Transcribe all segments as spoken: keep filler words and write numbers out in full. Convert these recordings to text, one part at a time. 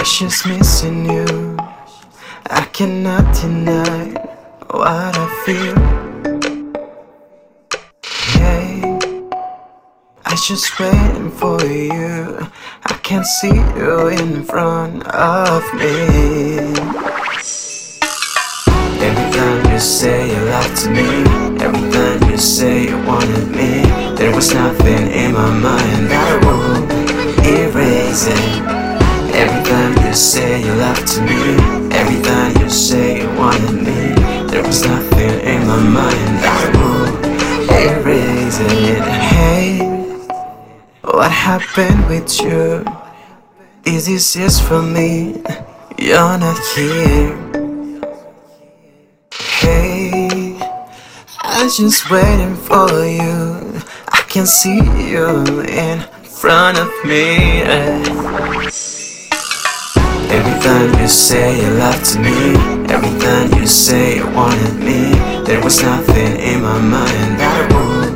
was just missing you. I cannot deny what I feel. Hey, I was just waiting for you. I can't see you in front of me. Every time you say you lied to me, every time you say you wanted me, there was nothing in my mind that would erase it. Every time you say you love to me, every time you say you wanted me, there was nothing in my mind that would erase it. Hey, what happened with you? This is just for me, you're not here. Hey, I was just waiting for you. I can see you in front of me. Every time you say you loved to me, every time you say you wanted me, there was nothing in my mind that would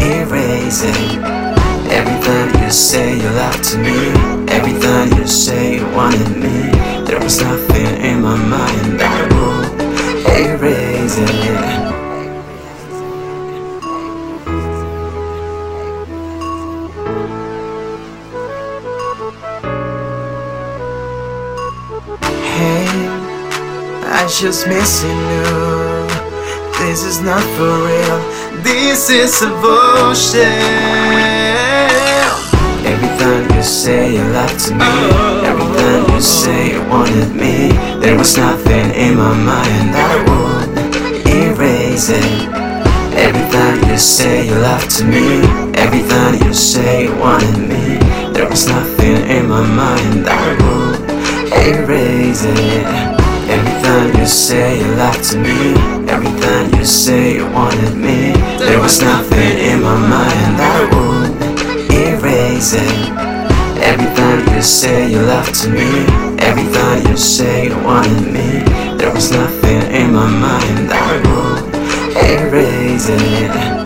erase it. Every time you say you loved to me, every time you say you wanted me, there was nothing in my mind that would erase it. I was just missing you. This is not for real. This is a bullshit. Every time you say you lied to me, every time you say you wanted me, there was nothing in my mind that would erase it. Every time you say you lied to me, every time you say you wanted me, there was nothing in my mind that would erase it. Every time you say you lied to me, every time you say you wanted me, there was nothing in my mind that would erase it. Every time you say you lied to me, every time you say you wanted me, there was nothing in my mind that would erase it.